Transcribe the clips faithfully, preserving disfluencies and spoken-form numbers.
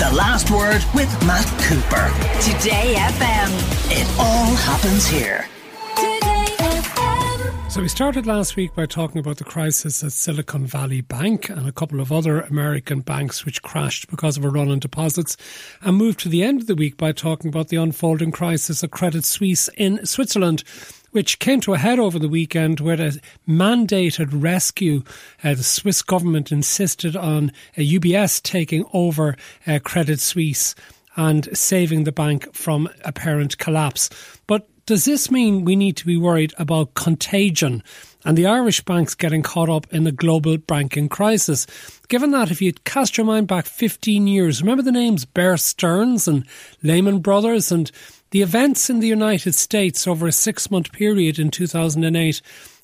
The Last Word with Matt Cooper. Today F M. It all happens here. So we started last week by talking about the crisis at Silicon Valley Bank and a couple of other American banks which crashed because of a run on deposits, and moved to the end of the week by talking about the unfolding crisis at Credit Suisse in Switzerland, which came to a head over the weekend with a mandated rescue. Uh, the Swiss government insisted on uh, U B S taking over uh, Credit Suisse and saving the bank from apparent collapse. But does this mean we need to be worried about contagion and the Irish banks getting caught up in the global banking crisis? Given that, if you cast your mind back fifteen years, remember the names Bear Stearns and Lehman Brothers, and the events in the United States over a six-month period in two thousand eight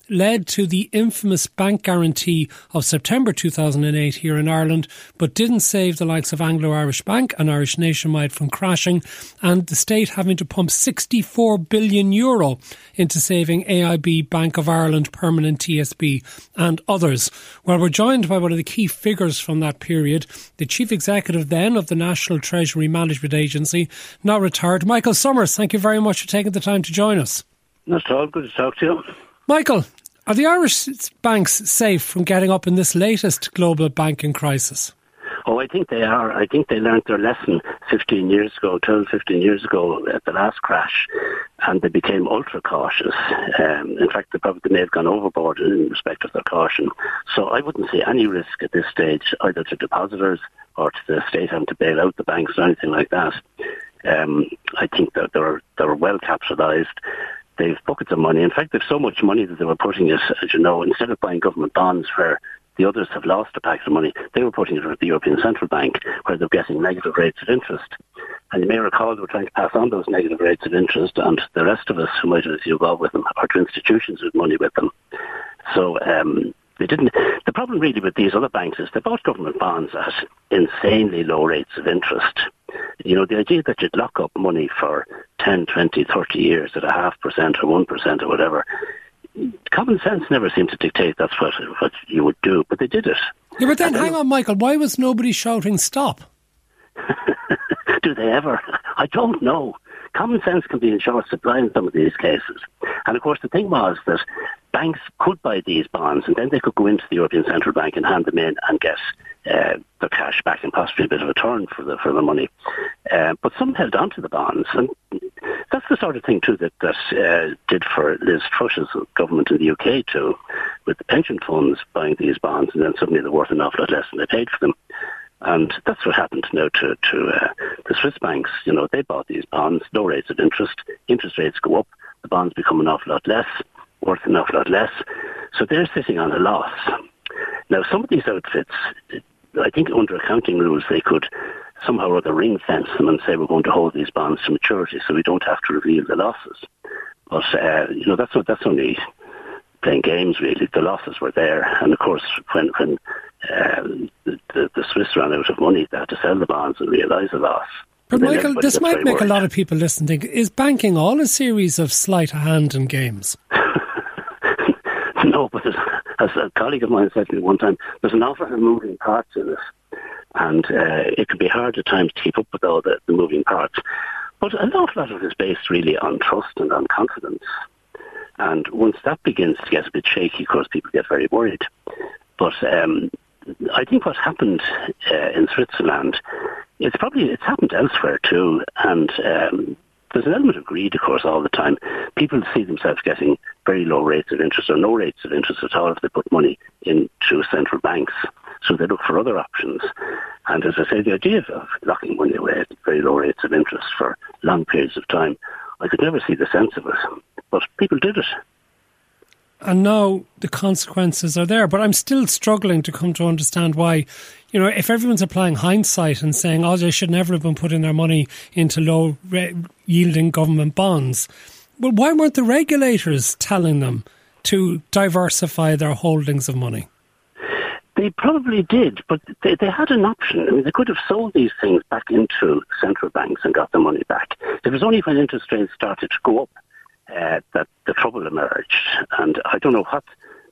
led to the infamous bank guarantee of September two thousand eight here in Ireland, but didn't save the likes of Anglo-Irish Bank and Irish Nationwide from crashing, and the state having to pump sixty-four billion euro into saving A I B, Bank of Ireland, Permanent T S B and others. Well, we're joined by one of the key figures from that period, the chief executive then of the National Treasury Management Agency, now retired, Michael Somers. Thank you very much for taking the time to join us. Not at all. Good to talk to you. Michael, are the Irish banks safe from getting up in this latest global banking crisis? Oh, I think they are. I think they learned their lesson fifteen years ago, twelve, fifteen years ago at the last crash, and they became ultra cautious. Um, in fact, they probably may have gone overboard in respect of their caution. So I wouldn't see any risk at this stage, either to depositors or to the state having to bail out the banks or anything like that. Um, I think that they're, they're well capitalised. They've buckets of money. In fact, they've so much money that they were putting it, as you know, instead of buying government bonds where the others have lost a pack of money, they were putting it at the European Central Bank, where they're getting negative rates of interest. And you may recall they were trying to pass on those negative rates of interest and the rest of us who might have involved with them, or to institutions with money with them. So um, they didn't. The problem really with these other banks is they bought government bonds at insanely low rates of interest. You know, the idea that you'd lock up money for ten, twenty, thirty years at a half percent or one percent or whatever, common sense never seemed to dictate that's what, what you would do, but they did it. Yeah, but then, and hang they, on, Michael, why was nobody shouting stop? Do they ever? I don't know. Common sense can be in short supply in some of these cases. And of course, the thing was that banks could buy these bonds and then they could go into the European Central Bank and hand them in and get uh, their cash back and possibly a bit of a turn for the, for the money. Uh, but some held on to the bonds. And that's the sort of thing, too, that, that uh, did for Liz Truss's government in the U K, too, with the pension funds buying these bonds and then suddenly they're worth an awful lot less than they paid for them. And that's what happened now to, to uh, the Swiss banks. You know, they bought these bonds, low rates of interest, interest rates go up, the bonds become an awful lot less, worth an awful lot less. So they're sitting on a loss. Now, some of these outfits, I think under accounting rules, they could somehow or other ring fence them and say we're going to hold these bonds to maturity so we don't have to reveal the losses. But, uh, you know, that's that's only playing games, really. The losses were there. And, of course, when... when Uh, the, the Swiss ran out of money, they had to sell the bonds and realise a loss. But Michael, this might make worried. A lot of people listen and think, is banking all a series of sleight of hand and games? No, but as a colleague of mine said to me one time, there's an awful lot of moving parts in this, and uh, it can be hard at times to keep up with all the, the moving parts. But an awful lot of it is based really on trust and on confidence, and once that begins to get a bit shaky, of course people get very worried. But um, I think what happened uh, in Switzerland, it's probably it's happened elsewhere too, and um, there's an element of greed, of course, all the time. People see themselves getting very low rates of interest or no rates of interest at all if they put money into central banks. So they look for other options. And as I say, the idea of locking money away at very low rates of interest for long periods of time, I could never see the sense of it. But people did it. And now the consequences are there. But I'm still struggling to come to understand why, you know, if everyone's applying hindsight and saying, oh, they should never have been putting their money into low-yielding government bonds, well, why weren't the regulators telling them to diversify their holdings of money? They probably did, but they, they had an option. I mean, they could have sold these things back into central banks and got the money back. It was only when interest rates started to go up Uh, that the trouble emerged. And I don't know what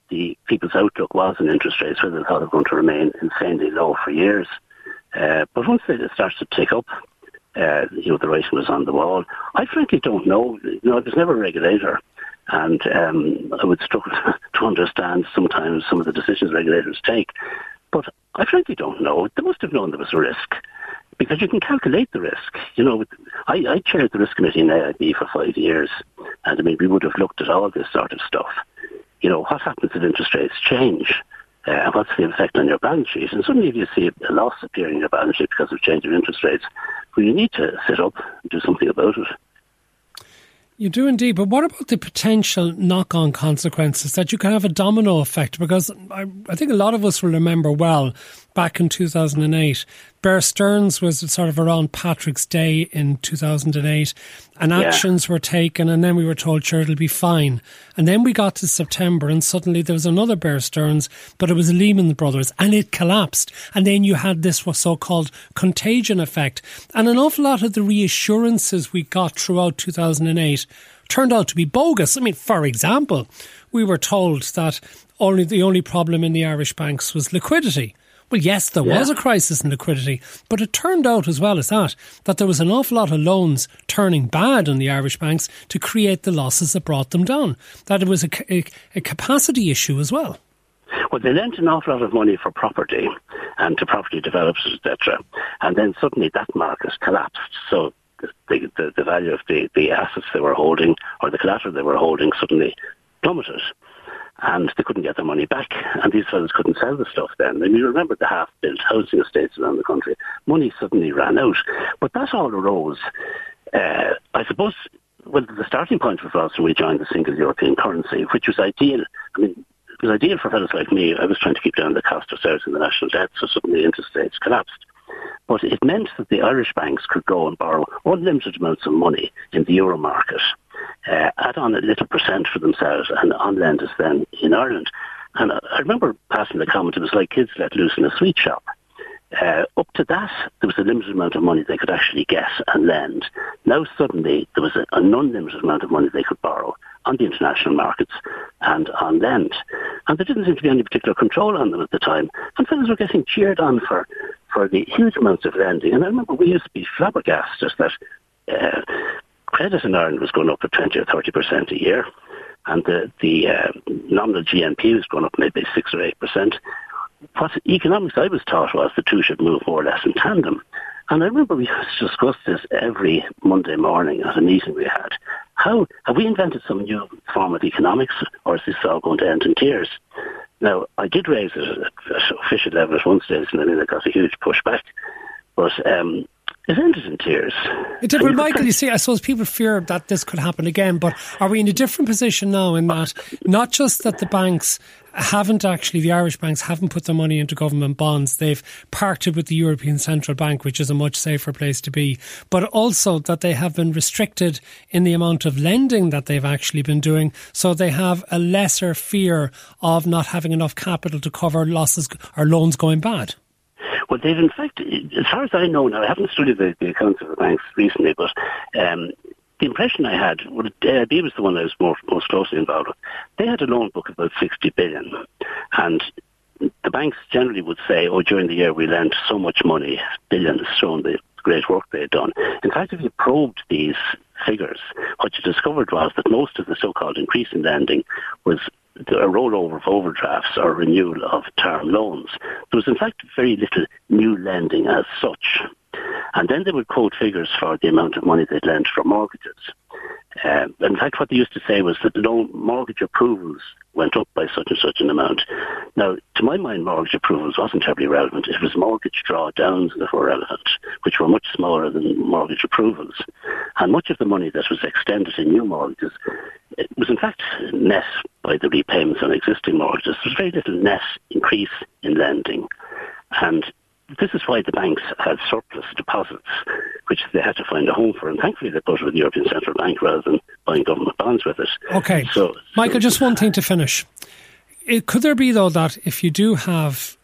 the people's outlook was on interest rates, whether they thought they were going to remain insanely low for years Uh, but once it starts to tick up, uh, you know, the writing was on the wall. I frankly don't know. You know, I was never a regulator, and um, I would struggle to understand sometimes some of the decisions regulators take. But I frankly don't know. They must have known there was a risk, because you can calculate the risk. You know, I, I chaired the risk committee in A I B for five years, and I mean, we would have looked at all this sort of stuff. You know, what happens if interest rates change? Uh, what's the effect on your balance sheet? And suddenly if you see a loss appearing in your balance sheet because of change of interest rates, well, you need to sit up and do something about it. You do indeed, but what about the potential knock-on consequences that you can have a domino effect? Because I, I think a lot of us will remember well, back in two thousand eight, Bear Stearns was sort of around Patrick's Day in two thousand eight, and actions yeah. were taken, and then we were told, sure, it'll be fine. And then we got to September, and suddenly there was another Bear Stearns, but it was Lehman Brothers, and it collapsed. And then you had this so-called contagion effect. And an awful lot of the reassurances we got throughout two thousand eight turned out to be bogus. I mean, for example, we were told that only the only problem in the Irish banks was liquidity. Well, yes, there yeah. was a crisis in liquidity, but it turned out as well as that, that there was an awful lot of loans turning bad on the Irish banks to create the losses that brought them down, that it was a, a, a capacity issue as well. Well, they lent an awful lot of money for property and to property developers, et cetera. And then suddenly that market collapsed. So the, the, the value of the, the assets they were holding or the collateral they were holding suddenly plummeted. And they couldn't get their money back, and these fellows couldn't sell the stuff then. And you remember the half-built housing estates around the country. Money suddenly ran out. But that all arose, uh, I suppose, well, the starting point for us when we joined the single European currency, which was ideal. I mean, it was ideal for fellows like me. I was trying to keep down the cost of servicing the national debt, so suddenly interstates collapsed. But it meant that the Irish banks could go and borrow unlimited amounts of money in the euro market, uh, add on a little percent for themselves and on-lend us then in Ireland. And I remember passing the comment, it was like kids let loose in a sweet shop. Uh, up to that, there was a limited amount of money they could actually get and lend. Now suddenly there was a, an unlimited amount of money they could borrow on the international markets and on lend. And there didn't seem to be any particular control on them at the time. And fellows were getting cheered on for... for the huge amounts of lending. And I remember we used to be flabbergasted that uh, credit in Ireland was going up at twenty or thirty percent a year, and the, the uh, nominal G N P was going up maybe six or eight percent. What economics I was taught was the two should move more or less in tandem. And I remember we used to discuss this every Monday morning at a meeting we had. How have we invented some new form of economics, or is this all going to end in tears? Now, I did raise it at official level at one stage, and then I got a huge pushback. But um, it ended in tears. It did. Well, Michael, you see, I suppose people fear that this could happen again. But are we in a different position now in that not just that the banks haven't actually, the Irish banks haven't put their money into government bonds. They've parked it with the European Central Bank, which is a much safer place to be. But also that they have been restricted in the amount of lending that they've actually been doing. So they have a lesser fear of not having enough capital to cover losses or loans going bad. Well, they've in fact, as far as I know now, I haven't studied the, the accounts of the banks recently, but um, the impression I had, well, A I B was the one I was more, most closely involved with. They had a loan book of about sixty billion, and the banks generally would say, oh, during the year we lent so much money, billions, showing the great work they had done. In fact, if you probed these figures, what you discovered was that most of the so-called increase in lending was a rollover of overdrafts or renewal of term loans. There was in fact very little new lending as such. And then they would quote figures for the amount of money they'd lent for mortgages. Uh, in fact, what they used to say was that loan mortgage approvals went up by such and such an amount. Now, to my mind, mortgage approvals wasn't terribly relevant. It was mortgage drawdowns that were relevant, which were much smaller than mortgage approvals. And much of the money that was extended in new mortgages, it was in fact net by the repayments on existing mortgages. There was very little net increase in lending. And this is why the banks had surplus deposits, which they had to find a home for. And thankfully, they put it with the European Central Bank rather than buying government bonds with it. OK. So, Michael, so just one thing to finish. It, could there be, though, that if you do have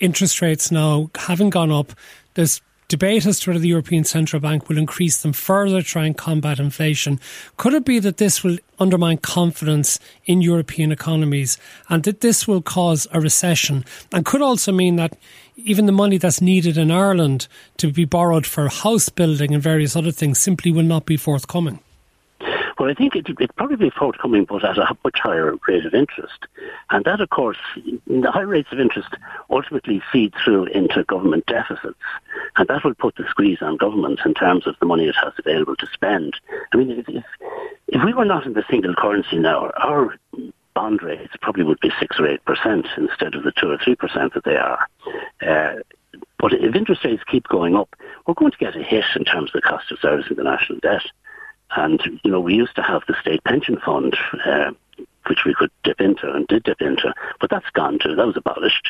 interest rates now, haven't gone up, there's debate as to whether the European Central Bank will increase them further to try and combat inflation. Could it be that this will undermine confidence in European economies and that this will cause a recession, and could also mean that even the money that's needed in Ireland to be borrowed for house building and various other things simply will not be forthcoming? Well, I think it, it'd probably be forthcoming, but at a much higher rate of interest. And that, of course, the high rates of interest ultimately feed through into government deficits. And that will put the squeeze on government in terms of the money it has available to spend. I mean, if, if, if we were not in the single currency now, our bond rates probably would be six or eight percent instead of the two or three percent that they are. Uh, but if interest rates keep going up, we're going to get a hit in terms of the cost of servicing the national debt. And, you know, we used to have the state pension fund, uh, which we could dip into and did dip into, but that's gone too. That was abolished.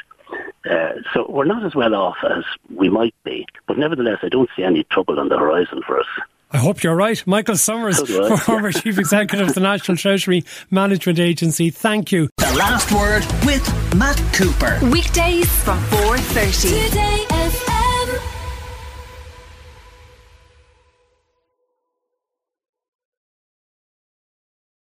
Uh, so we're not as well off as we might be. But nevertheless, I don't see any trouble on the horizon for us. I hope you're right. Michael Somers, so former yeah. Chief Executive of the National Treasury Management Agency. Thank you. The Last Word with Matt Cooper. Weekdays from four thirty. Today.